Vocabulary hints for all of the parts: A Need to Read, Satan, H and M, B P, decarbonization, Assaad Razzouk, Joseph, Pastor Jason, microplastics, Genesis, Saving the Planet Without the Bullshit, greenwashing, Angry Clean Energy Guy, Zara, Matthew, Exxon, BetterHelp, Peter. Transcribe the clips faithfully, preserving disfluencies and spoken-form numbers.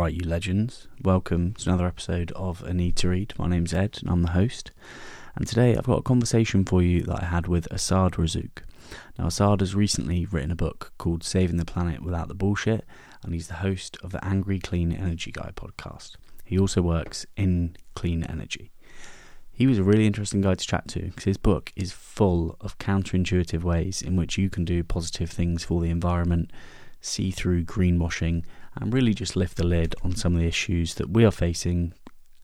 Alright, you legends, welcome to another episode of A Need to Read. My name's Ed and I'm the host, and today I've got a conversation for you that I had with Assaad Razzouk. Now, Assaad has recently written a book called Saving the Planet Without the Bullshit, and he's the host of the Angry Clean Energy Guy podcast. He also works in clean energy. He was a really interesting guy to chat to because his book is full of counterintuitive ways in which you can do positive things for the environment, see through greenwashing, and really just lift the lid on some of the issues that we are facing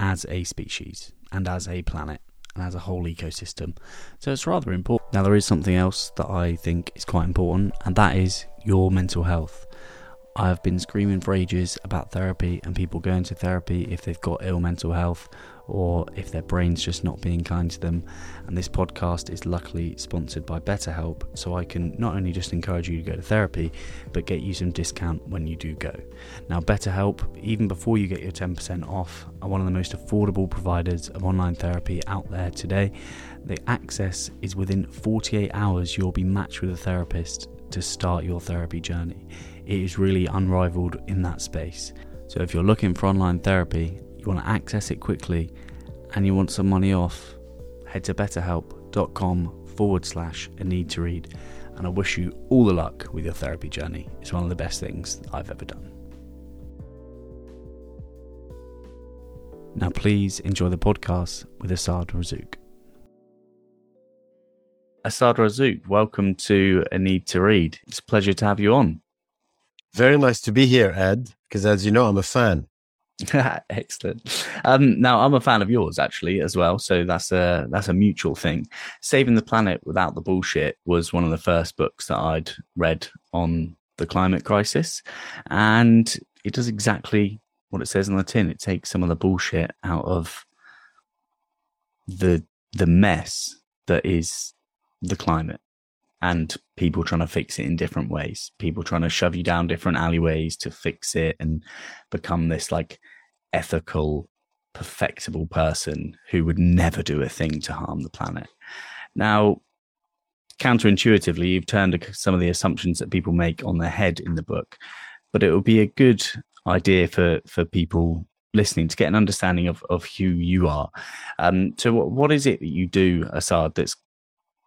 as a species and as a planet and as a whole ecosystem. So it's rather important. Now, there is something else that I think is quite important, and that is your mental health. I have been screaming for ages about therapy and people going to therapy if they've got ill mental health or if their brain's just not being kind to them. And this podcast is luckily sponsored by BetterHelp, so I can not only just encourage you to go to therapy, but get you some discount when you do go. Now, BetterHelp, even before you get your ten percent off, are one of the most affordable providers of online therapy out there today. The access is within forty-eight hours you'll be matched with a therapist to start your therapy journey. It is really unrivaled in that space. So if you're looking for online therapy, you want to access it quickly and you want some money off, head to betterhelp.com forward slash a need to read. And I wish you all the luck with your therapy journey. It's one of the best things that I've ever done. Now, please enjoy the podcast with Assaad Razzouk. Assaad Razzouk, welcome to A Need to Read. It's a pleasure to have you on. Very nice to be here, Ed, because as you know, I'm a fan. Excellent. Um, now, I'm a fan of yours, actually, as well. So that's a that's a mutual thing. Saving the Planet Without the Bullshit was one of the first books that I'd read on the climate crisis. And it does exactly what it says on the tin. It takes some of the bullshit out of the the mess that is the climate. And people trying to fix it in different ways, people trying to shove you down different alleyways to fix it and become this like ethical, perfectible person who would never do a thing to harm the planet. Now, counterintuitively, you've turned some of the assumptions that people make on their head in the book, but it would be a good idea for, for people listening to get an understanding of, of who you are. Um, so what, what is it that you do, Assaad, that's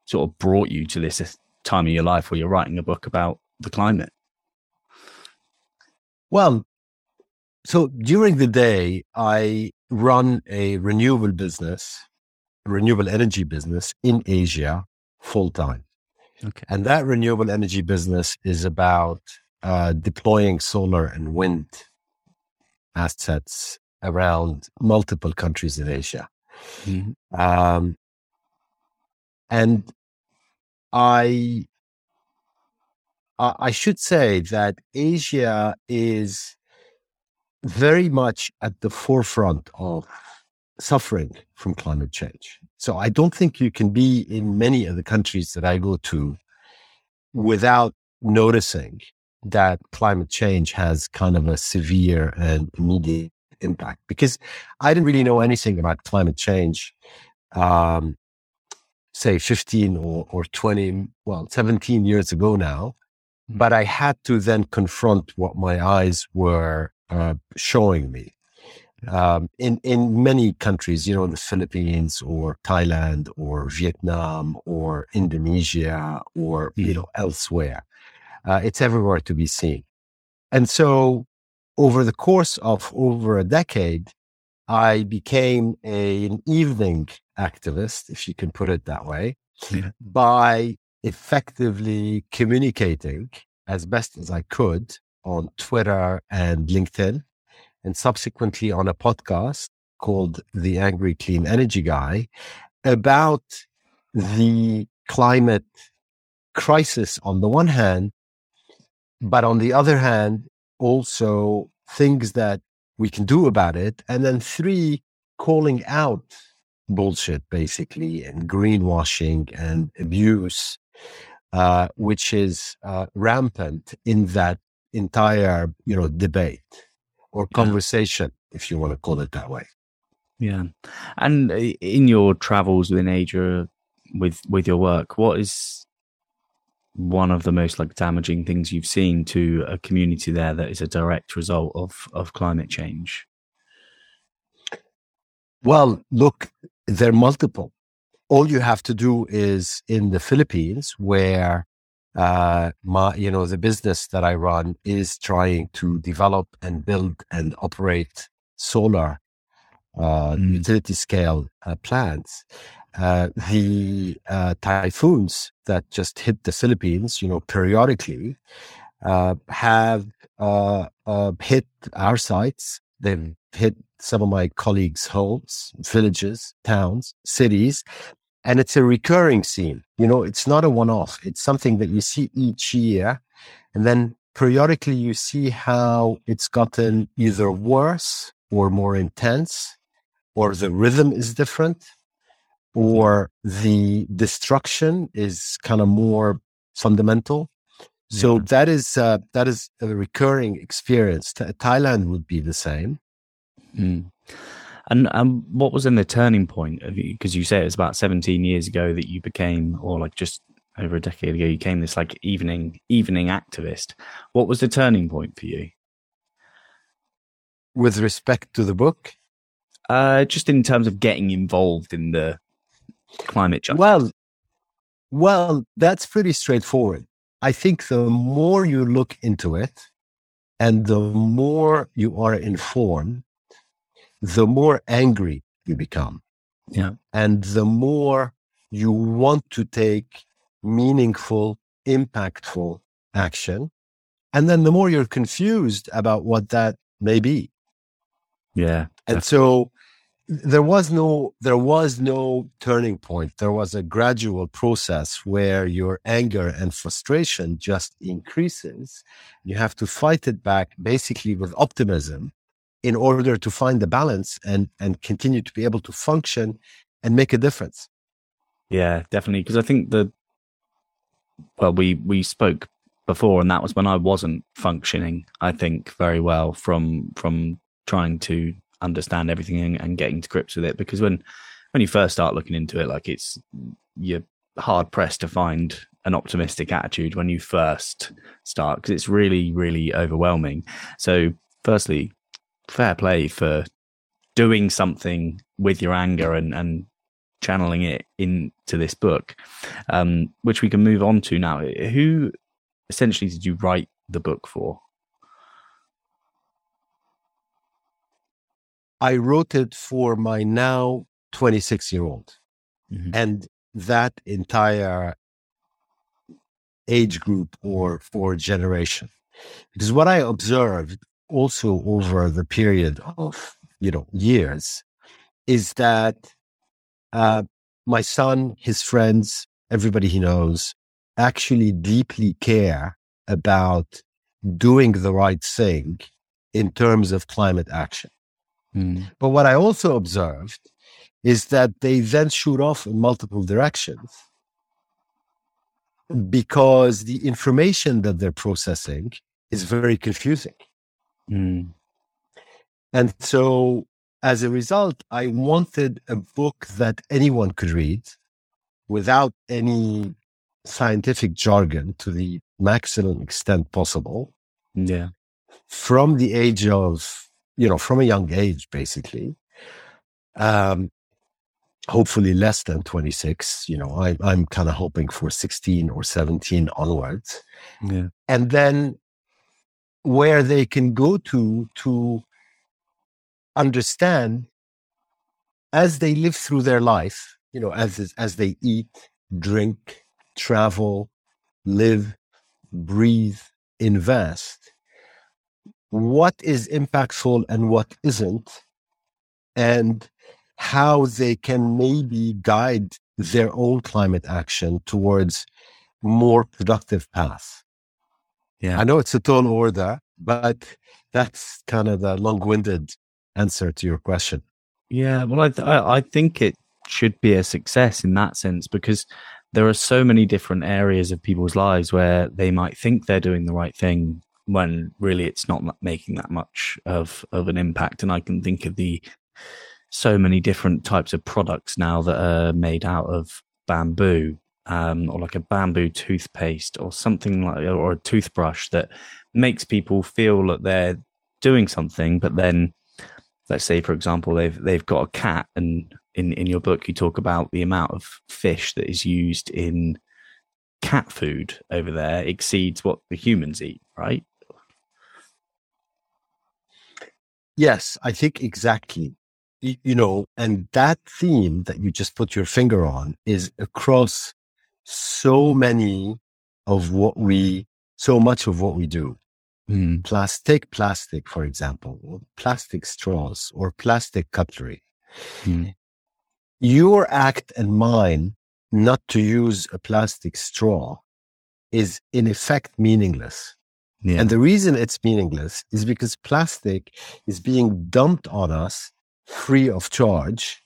sort of brought you to this time of your life where you're writing a book about the climate? Well, so during the day, I run a renewable business, a renewable energy business in Asia full time. Okay. And that renewable energy business is about uh, deploying solar and wind assets around multiple countries in Asia. Mm-hmm. Um, and I I should say that Asia is very much at the forefront of suffering from climate change. So I don't think you can be in many of the countries that I go to without noticing that climate change has kind of a severe and immediate impact, because I didn't really know anything about climate change. Um, say fifteen or, or twenty, well, seventeen years ago now, but I had to then confront what my eyes were uh, showing me. Um, in, in many countries, you know, the Philippines or Thailand or Vietnam or Indonesia or, you know, elsewhere. Uh, it's everywhere to be seen. And so over the course of over a decade, I became a, an evening activist, if you can put it that way, yeah. by effectively communicating as best as I could on Twitter and LinkedIn, and subsequently on a podcast called The Angry Clean Energy Guy about the climate crisis on the one hand, but on the other hand, also things that we can do about it. And then three, calling out bullshit, basically, and greenwashing and abuse, uh, which is uh, rampant in that entire, you know, debate or conversation, yeah. if you want to call it that way. Yeah. And in your travels within Asia, with with your work, what is one of the most like damaging things you've seen to a community there that is a direct result of of climate change? Well, look, they're multiple. All you have to do is in the Philippines, where uh, my, you know, the business that I run is trying to develop and build and operate solar uh, mm. utility scale uh, plants. Uh, the uh, typhoons that just hit the Philippines, you know, periodically uh, have uh, uh, hit our sites. They've hit some of my colleagues' homes, villages, towns, cities, and it's a recurring scene. You know, it's not a one-off. It's something that you see each year, and then periodically you see how it's gotten either worse or more intense, or the rhythm is different, or the destruction is kind of more fundamental. So yeah. that is uh, that is a recurring experience. Th- Thailand would be the same. Mm. And um, what was in the turning point? Because you say it was about seventeen years ago that you became, or like just over a decade ago, you became this like evening evening activist. What was the turning point for you? With respect to the book? Uh, just in terms of getting involved in the climate justice. Well, well, that's pretty straightforward. I think the more you look into it and the more you are informed, the more angry you become. Yeah. And the more you want to take meaningful, impactful action. And then the more you're confused about what that may be. Yeah. And so there was no there was no turning point. There was a gradual process where your anger and frustration just increases. You have to fight it back basically with optimism in order to find the balance and, and continue to be able to function and make a difference. Yeah, definitely. Because I think the, well, we, we spoke before, and that was when I wasn't functioning, I think, very well from from trying to understand everything and, and getting to grips with it. Because when when you first start looking into it, like it's, you're hard pressed to find an optimistic attitude when you first start, because it's really, really overwhelming. So firstly, fair play for doing something with your anger and, and channeling it into this book, um, which we can move on to now. Who essentially did you write the book for? I wrote it for my now twenty-six-year-old. Mm-hmm. And that entire age group or, or generation. Because what I observed also over the period of, you know, years, is that uh, my son, his friends, everybody he knows, actually deeply care about doing the right thing in terms of climate action. Mm. But what I also observed is that they then shoot off in multiple directions because the information that they're processing is very confusing. Mm. And so as a result, I wanted a book that anyone could read without any scientific jargon to the maximum extent possible. Yeah. From the age of, you know, from a young age, basically, um, hopefully less than twenty-six, you know, I, I'm kind of hoping for sixteen or seventeen onwards. Yeah. And then where they can go to to understand as they live through their life, you know, as as they eat, drink, travel, live, breathe, invest, what is impactful and what isn't, and how they can maybe guide their own climate action towards more productive paths. Yeah. I know it's a tall order, but that's kind of the long-winded answer to your question. Yeah, well, I th- I think it should be a success in that sense, because there are so many different areas of people's lives where they might think they're doing the right thing when really it's not making that much of, of an impact. And I can think of the so many different types of products now that are made out of bamboo. um, or like a bamboo toothpaste or something like, or a toothbrush that makes people feel that they're doing something. But then, let's say, for example, they've they've got a cat, and in, in your book you talk about the amount of fish that is used in cat food over there exceeds what the humans eat, right? Yes, I think exactly. You know, and that theme that you just put your finger on is across so many of what we, so much of what we do. Mm. Plastic, plastic, for example, or plastic straws or plastic cutlery. Mm. Your act and mine not to use a plastic straw is in effect meaningless. Yeah. And the reason it's meaningless is because plastic is being dumped on us free of charge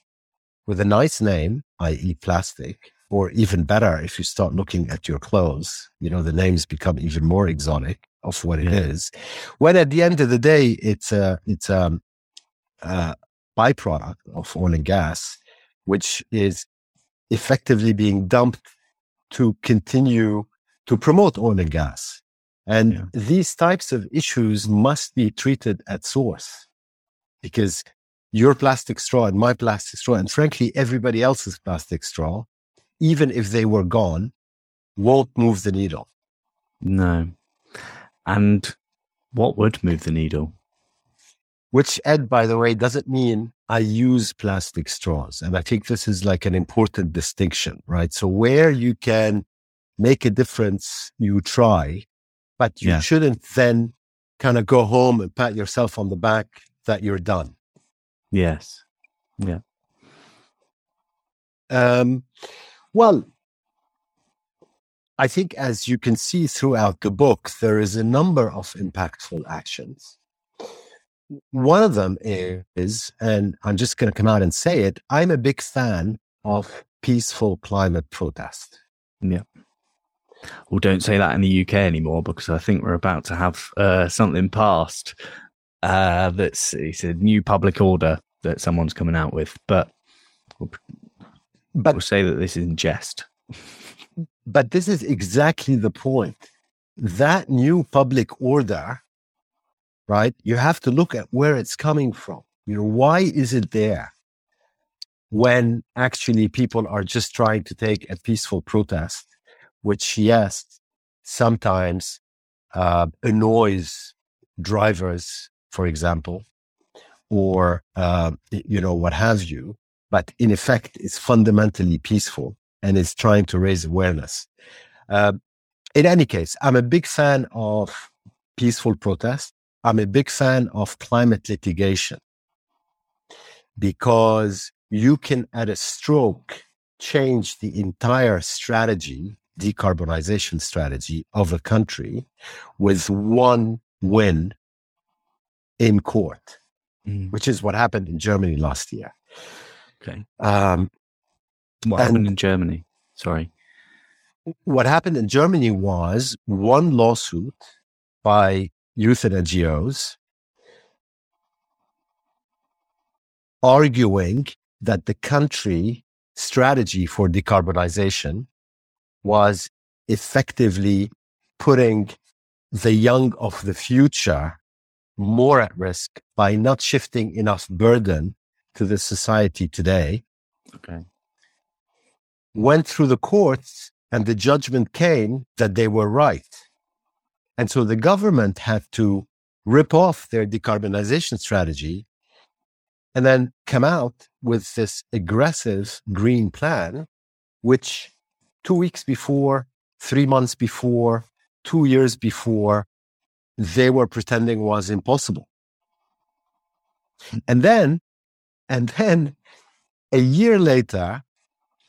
with a nice name, that is plastic, or even better, if you start looking at your clothes, you know, the names become even more exotic of what it yeah. is. When at the end of the day, it's a, it's a, a byproduct of oil and gas, which is effectively being dumped to continue to promote oil and gas. And yeah. these types of issues must be treated at source, because your plastic straw and my plastic straw, and frankly, everybody else's plastic straw, even if they were gone, won't move the needle. No. And what would move the needle? Which, Ed, by the way, doesn't mean I use plastic straws. And I think this is like an important distinction, right? So where you can make a difference, you try. But you yeah. shouldn't then kind of go home and pat yourself on the back that you're done. Yes. Yeah. Um, well, I think as you can see throughout the book, there is a number of impactful actions. One of them is, and I'm just going to come out and say it, I'm a big fan of peaceful climate protest. Yeah. Well, don't say that in the U K anymore, because I think we're about to have uh, something passed uh, that's it's a new public order that someone's coming out with. But we'll, but we'll say that this is in jest. But this is exactly the point. That new public order, right? You have to look at where it's coming from. You know, why is it there when actually people are just trying to take a peaceful protest? Which, yes, sometimes uh, annoys drivers, for example, or, uh, you know, what have you. But in effect, it's fundamentally peaceful and it's trying to raise awareness. Uh, in any case, I'm a big fan of peaceful protest. I'm a big fan of climate litigation, because you can, at a stroke, change the entire strategy, decarbonization strategy of a country with one win in court, mm. which is what happened in Germany last year. Okay. Um, what happened in Germany? Sorry. What happened in Germany was one lawsuit by youth and N G Os arguing that the country strategy for decarbonization was effectively putting the young of the future more at risk by not shifting enough burden to the society today. Okay. Went through the courts, and the judgment came that they were right. And so the government had to rip off their decarbonization strategy and then come out with this aggressive green plan, which Two weeks before, three months before, two years before, they were pretending was impossible. And then, and then a year later,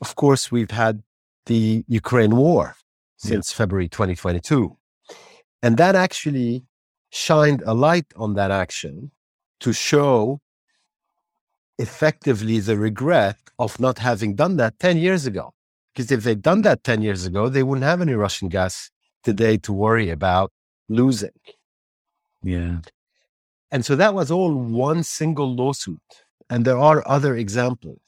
of course, we've had the Ukraine war since yeah. February twenty twenty-two. And that actually shined a light on that action to show effectively the regret of not having done that ten years ago. Because if they'd done that ten years ago, they wouldn't have any Russian gas today to worry about losing. Yeah. And so that was all one single lawsuit. And there are other examples.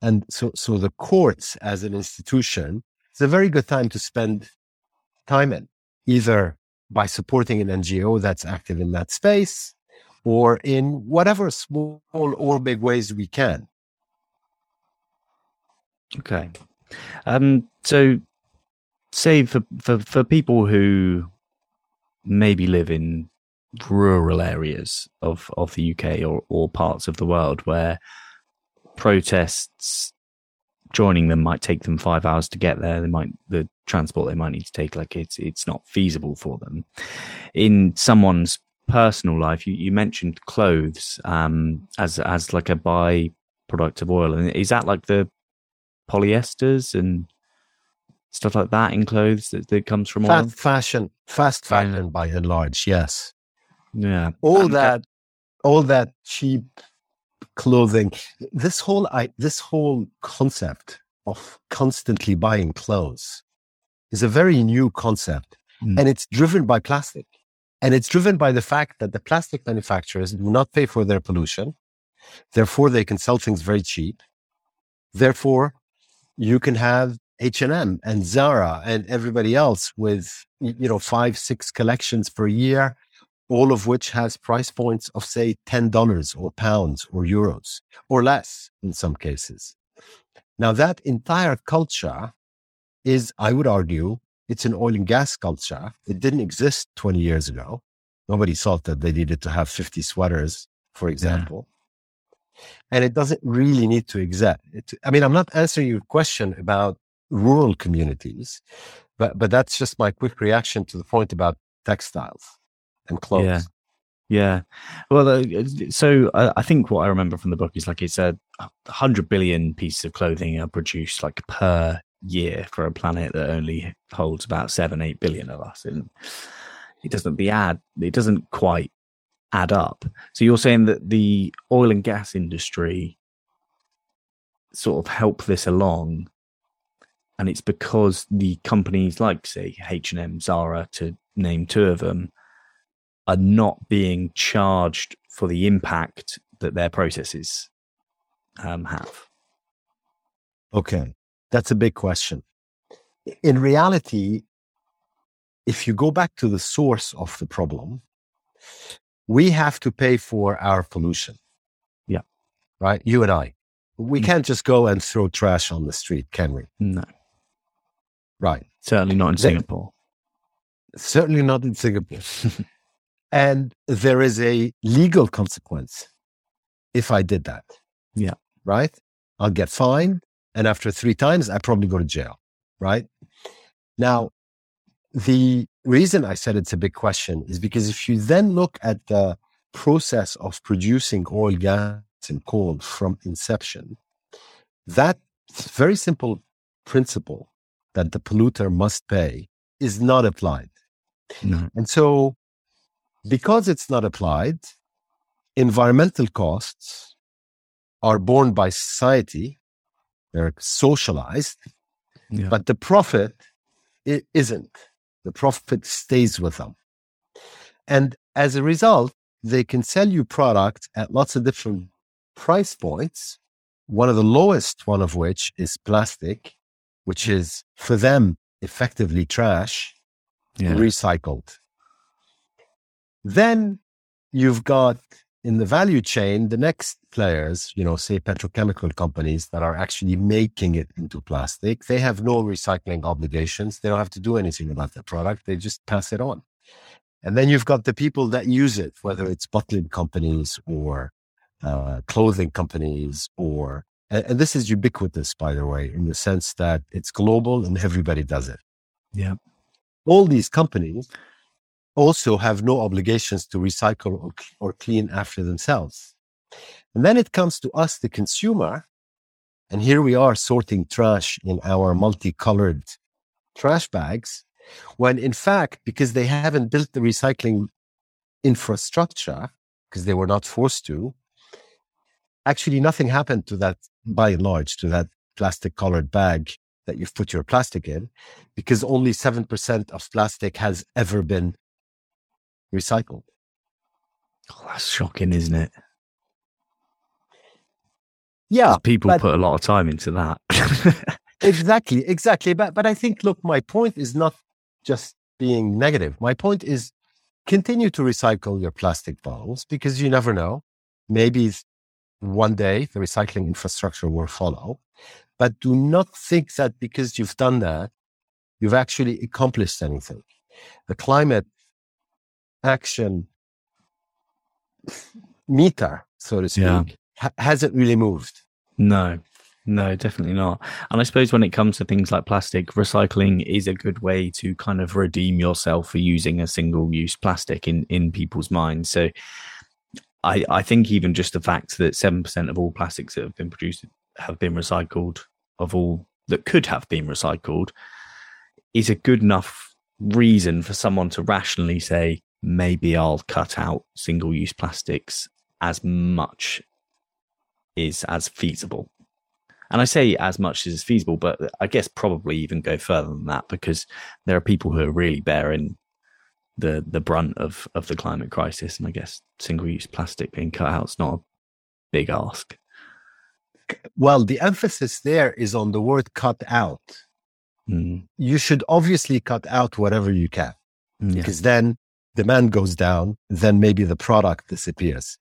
And so, so the courts as an institution it's a very good time to spend time in, either by supporting an N G O that's active in that space or in whatever small or big ways we can. Okay. Um, so say for, for, for people who maybe live in rural areas of, of the U K or, or parts of the world where protests, joining them might take them five hours to get there. They might, the transport they might need to take, like it's, it's not feasible for them. In someone's personal life, you, you mentioned clothes um, as, as like a byproduct of oil. And is that like the polyesters and stuff like that in clothes that, that comes from fast oil? Fashion, fast fashion yeah. by and large. Yes. Yeah. All and that, ca- all that cheap clothing, this whole I, this whole concept of constantly buying clothes is a very new concept, mm. and it's driven by plastic, and it's driven by the fact that the plastic manufacturers do not pay for their pollution, therefore they can sell things very cheap. Therefore, you can have H and M and Zara and everybody else with, you know, five, six collections per year, all of which has price points of, say, ten dollars or pounds or euros or less in some cases. Now, that entire culture is, I would argue, it's an oil and gas culture. It didn't exist twenty years ago. Nobody thought that they needed to have fifty sweaters, for example. Yeah. And it doesn't really need to exist. It, I mean, I'm not answering your question about rural communities, but, but that's just my quick reaction to the point about textiles and clothes. Yeah. Yeah. Well, uh, so I, I think what I remember from the book is like it's a hundred billion pieces of clothing are produced like per year for a planet that only holds about seven, eight billion of us. And it doesn't be add, it doesn't quite add up. So you're saying that the oil and gas industry sort of help this along, and it's because the companies like, say, H and M, Zara, to name two of them, are not being charged for the impact that their processes um, have? Okay, that's a big question. In reality, if you go back to the source of the problem, we have to pay for our pollution. Yeah. Right? You and I. We mm. can't just go and throw trash on the street, can we? No. Right. Certainly not in they, Singapore. Certainly not in Singapore. And there is a legal consequence if I did that. Yeah. Right? I'll get fined. And after three times, I probably go to jail. Right? Now, the reason I said it's a big question is because if you then look at the process of producing oil, gas, and coal from inception, that very simple principle that the polluter must pay is not applied. No. And so, because it's not applied, environmental costs are borne by society. They're socialized, yeah. but the profit it isn't. The profit stays with them. And as a result, they can sell you products at lots of different price points, one of the lowest one of which is plastic, which is for them effectively trash, yeah. recycled. Then you've got in the value chain, the next players, you know, say petrochemical companies that are actually making it into plastic. They have no recycling obligations. They don't have to do anything about the product. They just pass it on. And then you've got the people that use it, whether it's bottling companies or uh, clothing companies or, and, and this is ubiquitous, by the way, in the sense that it's global and everybody does it. Yeah. All these companies also have no obligations to recycle or, or clean after themselves. And then it comes to us, the consumer, and here we are sorting trash in our multicolored trash bags, when in fact, because they haven't built the recycling infrastructure, because they were not forced to, actually nothing happened to that, by and large, to that plastic-colored bag that you've put your plastic in, because only seven percent of plastic has ever been recycled. Oh, that's shocking, isn't it? Yeah. People but, put a lot of time into that. Exactly, exactly. But but I think, look, my point is not just being negative. My point is continue to recycle your plastic bottles, because you never know. Maybe one day the recycling infrastructure will follow. But do not think that because you've done that, you've actually accomplished anything. The climate action meter, so to speak, yeah. ha- hasn't really moved. No. No, definitely not. And I suppose when it comes to things like plastic, recycling is a good way to kind of redeem yourself for using a single-use plastic in, in people's minds. So I, I think even just the fact that seven percent of all plastics that have been produced have been recycled, of all that could have been recycled, is a good enough reason for someone to rationally say, maybe I'll cut out single-use plastics as much is as feasible. And I say as much as is feasible, but I guess probably even go further than that, because there are people who are really bearing the the brunt of, of the climate crisis. And I guess single-use plastic being cut out is not a big ask. Well, the emphasis there is on the word cut out. Mm. You should obviously cut out whatever you can, yeah. because then demand goes down, then maybe the product disappears.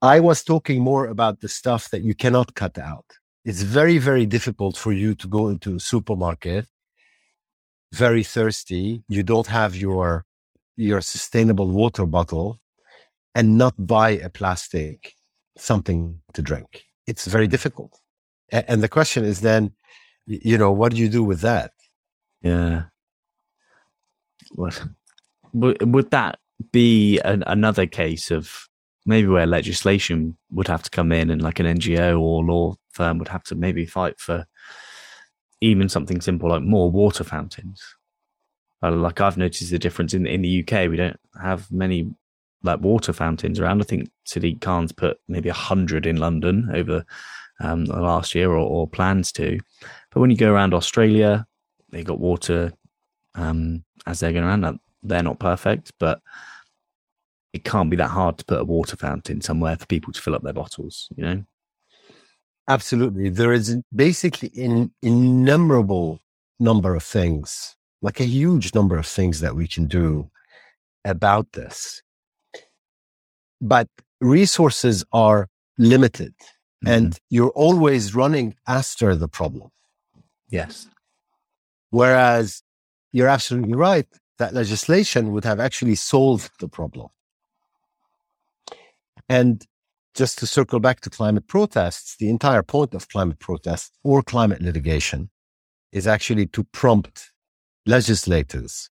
I was talking more about the stuff that you cannot cut out. It's very, very difficult for you to go into a supermarket, very thirsty. You don't have your, your sustainable water bottle and not buy a plastic, something to drink. It's very difficult. And the question is then, you know, what do you do with that? Yeah. What? Would that be an, another case of maybe where legislation would have to come in, and like an N G O or law firm would have to maybe fight for even something simple like more water fountains? Like, I've noticed the difference in in the U K. We don't have many like water fountains around. I think Sadiq Khan's put maybe a hundred in London over um, the last year, or, or plans to. But when you go around Australia, they got water um, as they're going around. Now, they're not perfect, but it can't be that hard to put a water fountain somewhere for people to fill up their bottles, you know? Absolutely. There is basically an innumerable number of things, like a huge number of things that we can do about this. But resources are limited, mm-hmm. and you're always running after the problem. Yes. Whereas you're absolutely right that legislation would have actually solved the problem. And just to circle back to climate protests, the entire point of climate protests or climate litigation is actually to prompt legislators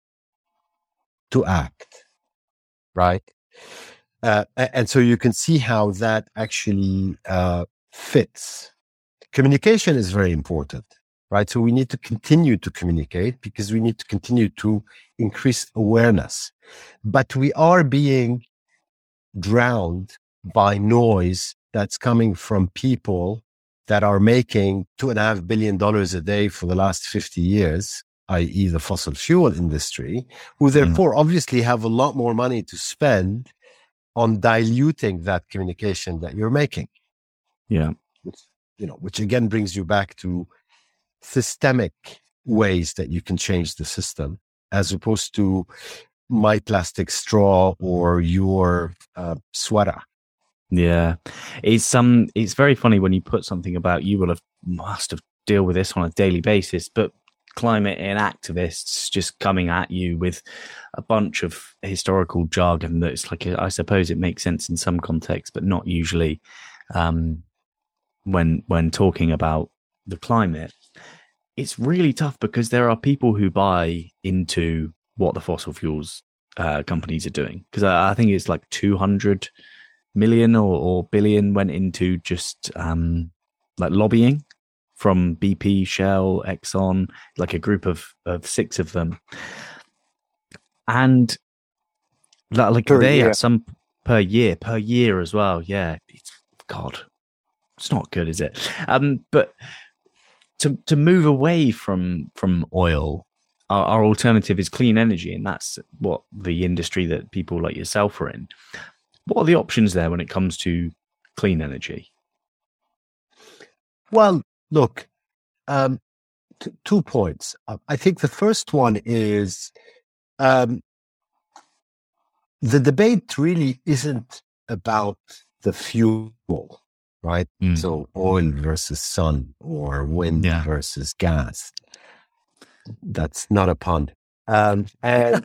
to act, right? Uh, and so you can see how that actually uh, fits. Communication is very important, right? So we need to continue to communicate, because we need to continue to increase awareness. But we are being drowned by noise that's coming from people that are making two and a half billion dollars a day for the last fifty years, that is the fossil fuel industry, who therefore mm. obviously have a lot more money to spend on diluting that communication that you're making. Yeah. Which, you know, which again brings you back to systemic ways that you can change the system, as opposed to my plastic straw or your uh, sweater. Yeah. It's um it's very funny when you put something about, you will have must have deal with this on a daily basis, but climate and activists just coming at you with a bunch of historical jargon that's like, I suppose it makes sense in some contexts, but not usually um when when talking about the climate. It's really tough, because there are people who buy into what the fossil fuels uh, companies are doing. Because I, I think it's like two hundred million or, or billion went into just um, like lobbying from B P, Shell, Exxon, like a group of, of six of them. And that, like per they year. Had some per year, per year as well. Yeah. It's, God, it's not good, is it? Um, but to to move away from from oil, Our, our alternative is clean energy, and that's what the industry that people like yourself are in. What are the options there when it comes to clean energy? Well, look, um, t- two points. I think the first one is um, the debate really isn't about the fuel, right? Mm. So oil versus sun or wind yeah. versus gas. That's not a pun. Um, and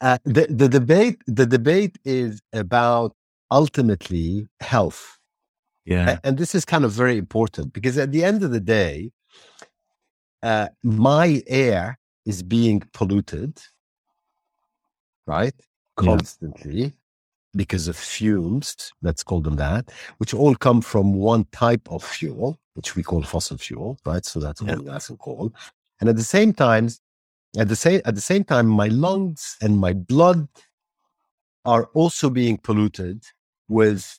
uh, the, the debate, the debate is about ultimately health. Yeah. And this is kind of very important because at the end of the day, uh, my air is being polluted, right? Constantly yeah. because of fumes, let's call them that, which all come from one type of fuel, which we call fossil fuel, right? So that's oil, yeah. gas, and coal. And at the same time, at the same at the same time, my lungs and my blood are also being polluted with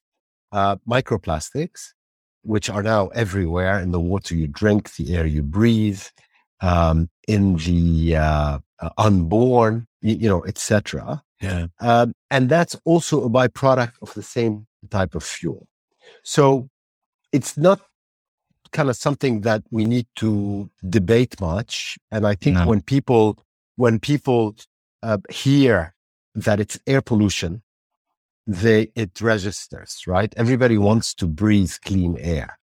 uh, microplastics, which are now everywhere in the water you drink, the air you breathe, um, in the uh, uh, unborn, you, you know, et cetera. Yeah, um, and that's also a byproduct of the same type of fuel. So it's not kind of something that we need to debate much. And I think no. when people, when people uh, hear that it's air pollution, they, it registers, right? Everybody wants to breathe clean air.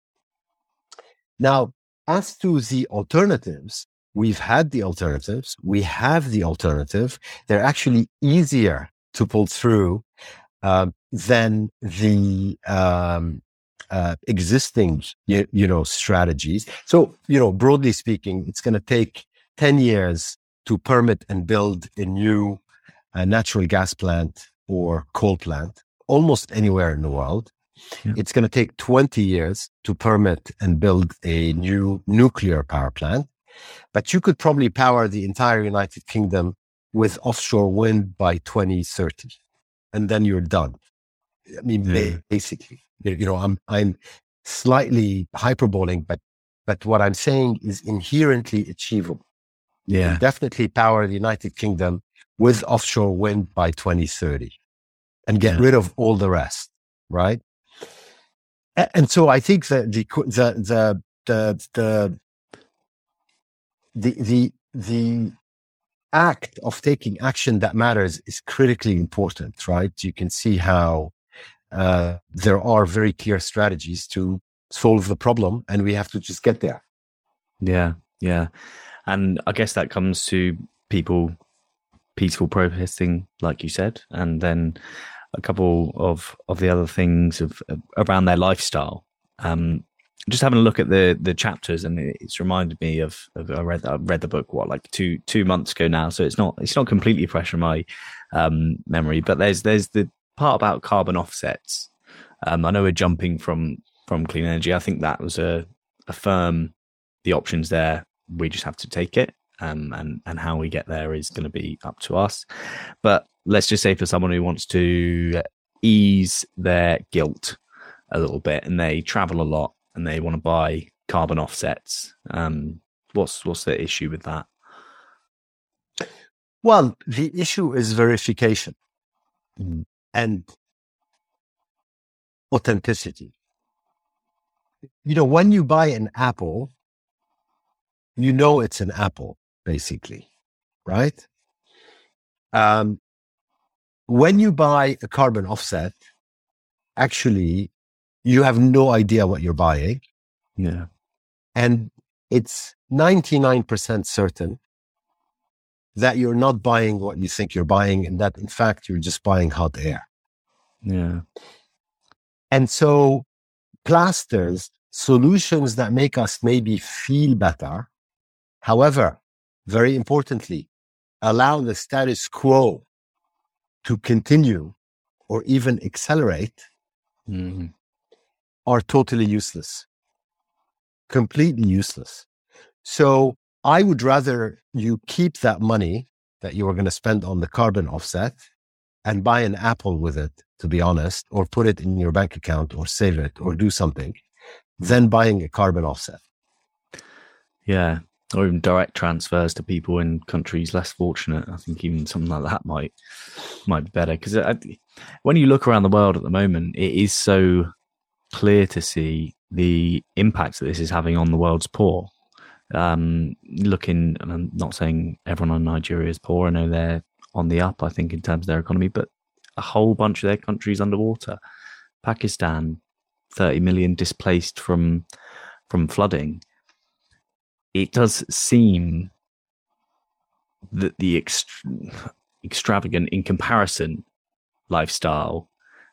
Now, as to the alternatives, we've had the alternatives, we have the alternative. They're actually easier to pull through um, than the, um, Uh, existing, you, you know, strategies. So, you know, broadly speaking, it's going to take ten years to permit and build a new uh, natural gas plant or coal plant almost anywhere in the world. Yeah. It's going to take twenty years to permit and build a new nuclear power plant. But you could probably power the entire United Kingdom with offshore wind by twenty thirty, and then you're done. I mean, yeah. basically, you know, I'm I'm slightly hyperbolic, but but what I'm saying is inherently achievable. Yeah, you definitely power the United Kingdom with offshore wind by twenty thirty, and get yeah. rid of all the rest, right? And, and so I think that the the the the the the the act of taking action that matters is critically important, right? You can see how. Uh, there are very clear strategies to solve the problem, and we have to just get there. Yeah, yeah. And I guess that comes to people peaceful protesting, like you said, and then a couple of, of the other things of, of around their lifestyle. Um, just having a look at the the chapters, and it's reminded me of, of I read I read the book what like two two months ago now, so it's not it's not completely fresh in my um, memory. But there's there's the part about carbon offsets. um I know we're jumping from from clean energy. I think that was a, a firm the options there, we just have to take it, um and and how we get there is going to be up to us. But let's just say for someone who wants to ease their guilt a little bit and they travel a lot and they want to buy carbon offsets, um what's what's the issue with that? Well, the issue is verification mm. and authenticity. You know, when you buy an apple, you know it's an apple, basically, right? Um, when you buy a carbon offset, actually, you have no idea what you're buying. Yeah. And it's ninety-nine percent certain that you're not buying what you think you're buying, and that in fact you're just buying hot air. Yeah. And so plasters, solutions that make us maybe feel better, however, very importantly, allow the status quo to continue or even accelerate, mm-hmm. are totally useless, completely useless. So I would rather you keep that money that you are going to spend on the carbon offset and buy an apple with it, to be honest, or put it in your bank account or save it or do something, than buying a carbon offset. Yeah. Or even direct transfers to people in countries less fortunate. I think even something like that might, might be better. Because when you look around the world at the moment, it is so clear to see the impact that this is having on the world's poor. um, looking, and I'm not saying everyone in Nigeria is poor. I know they're on the up, I think, in terms of their economy, but a whole bunch of their countries underwater. Pakistan, thirty million displaced from from flooding. It does seem that the ext- extravagant, in comparison, lifestyle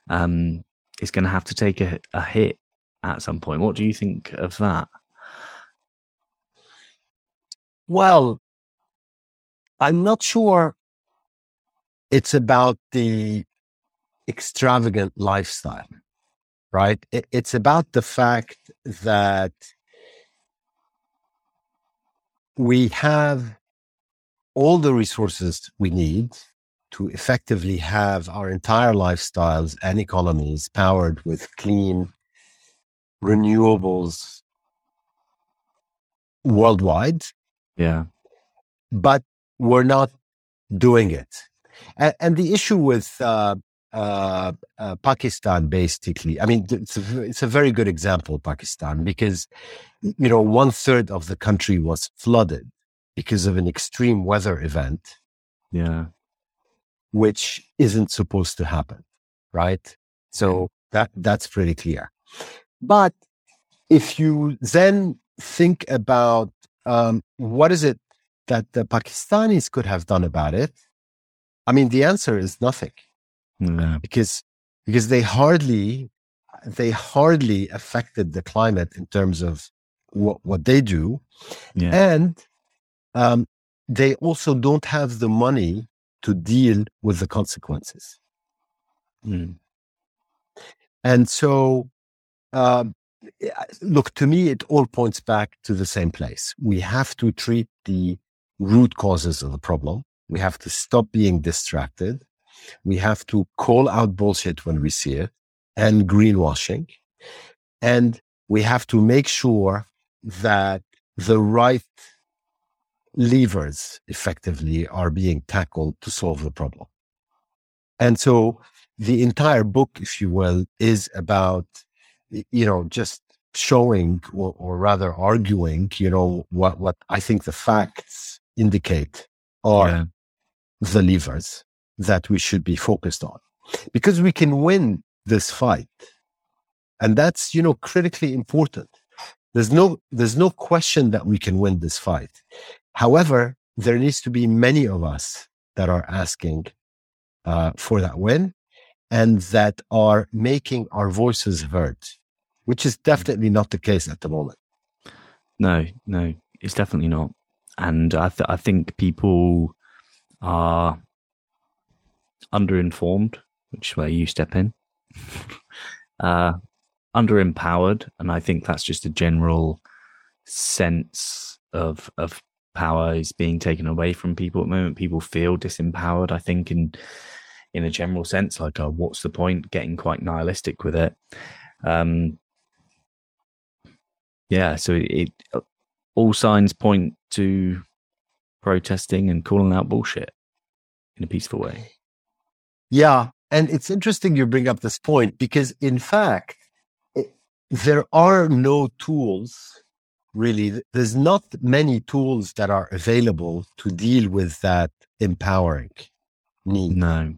um, is going to have to take a, a hit at some point. What do you think of that? Well, I'm not sure it's about the extravagant lifestyle, right? It, it's about the fact that we have all the resources we need to effectively have our entire lifestyles and economies powered with clean renewables worldwide. Yeah. But we're not doing it. And, and the issue with uh, uh, uh, Pakistan, basically, I mean, it's a, it's a very good example, Pakistan, because, you know, one third of the country was flooded because of an extreme weather event. Yeah. Which isn't supposed to happen, right? So that that's pretty clear. But if you then think about um, what is it that the Pakistanis could have done about it, I mean, the answer is nothing, no. because because they hardly they hardly affected the climate in terms of what what they do, yeah. and um, they also don't have the money to deal with the consequences, mm. and so. Uh, look, to me, it all points back to the same place. We have to treat the root causes of the problem. We have to stop being distracted. We have to call out bullshit when we see it and greenwashing. And we have to make sure that the right levers effectively are being tackled to solve the problem. And so the entire book, if you will, is about you know, just showing or, or rather arguing, you know, what, what I think the facts indicate are yeah. the levers that we should be focused on, because we can win this fight. And that's, you know, critically important. There's no, there's no question that we can win this fight. However, there needs to be many of us that are asking uh, for that win, and that are making our voices heard, which is definitely not the case at the moment. No, no, it's definitely not. And I, th- I think people are underinformed, which is where you step in, uh, underempowered. And I think that's just a general sense of of power is being taken away from people at the moment. People feel disempowered, I think, in... in a general sense, like, oh, what's the point? Getting quite nihilistic with it. Um, yeah, so it, it all signs point to protesting and calling out bullshit in a peaceful way. Yeah, and it's interesting you bring up this point, because in fact, it, there are no tools, really. There's not many tools that are available to deal with that empowering need. No.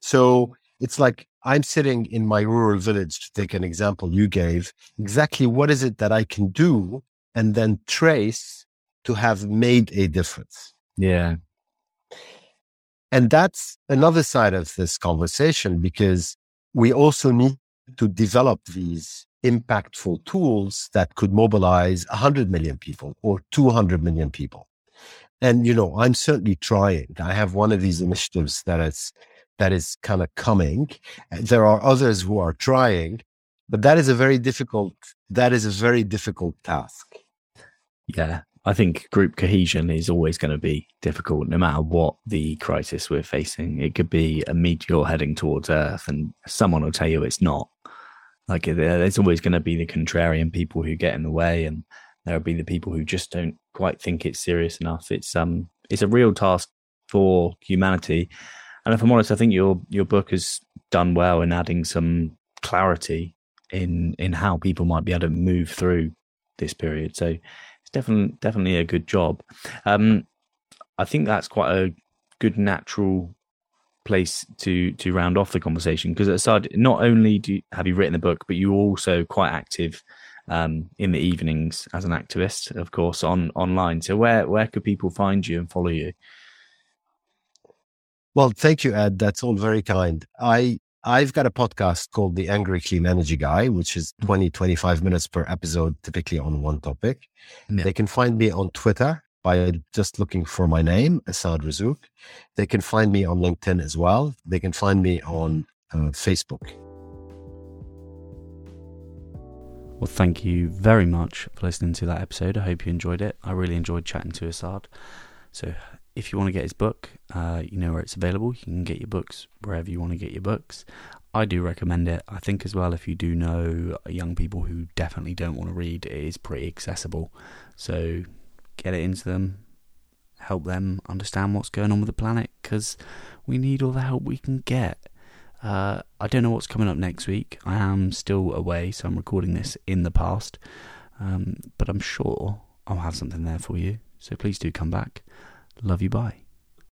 So it's like I'm sitting in my rural village, to take an example you gave, exactly what is it that I can do and then trace to have made a difference? Yeah. And that's another side of this conversation, because we also need to develop these impactful tools that could mobilize one hundred million people or two hundred million people. And, you know, I'm certainly trying. I have one of these initiatives that it's that is kind of coming. There are others who are trying, but that is a very difficult, that is a very difficult task. Yeah. I think group cohesion is always going to be difficult, no matter what the crisis we're facing. It could be a meteor heading towards Earth and someone will tell you it's not. Like, there's always going to be the contrarian people who get in the way, and there'll be the people who just don't quite think it's serious enough. It's, um, it's a real task for humanity. And if I'm honest, I think your your book has done well in adding some clarity in in how people might be able to move through this period. So it's it's definitely definitely a good job. Um, I think that's quite a good natural place to to round off the conversation, because Assaad, not only do you, have you written the book, but you're also quite active um, in the evenings as an activist, of course, on online. So where where could people find you and follow you? Well, thank you, Ed. That's all very kind. I, I've got a podcast called The Angry Clean Energy Guy, which is twenty, twenty-five minutes per episode, typically on one topic. Yeah. They can find me on Twitter by just looking for my name, Assaad Razzouk. They can find me on LinkedIn as well. They can find me on uh, Facebook. Well, thank you very much for listening to that episode. I hope you enjoyed it. I really enjoyed chatting to Assaad. So if you want to get his book, uh, you know where it's available. You can get your books wherever you want to get your books. I do recommend it. I think as well, if you do know young people who definitely don't want to read, it is pretty accessible. So get it into them, help them understand what's going on with the planet, because we need all the help we can get. Uh, I don't know what's coming up next week. I am still away, so I'm recording this in the past. Um, but I'm sure I'll have something there for you. So please do come back. Love you, bye.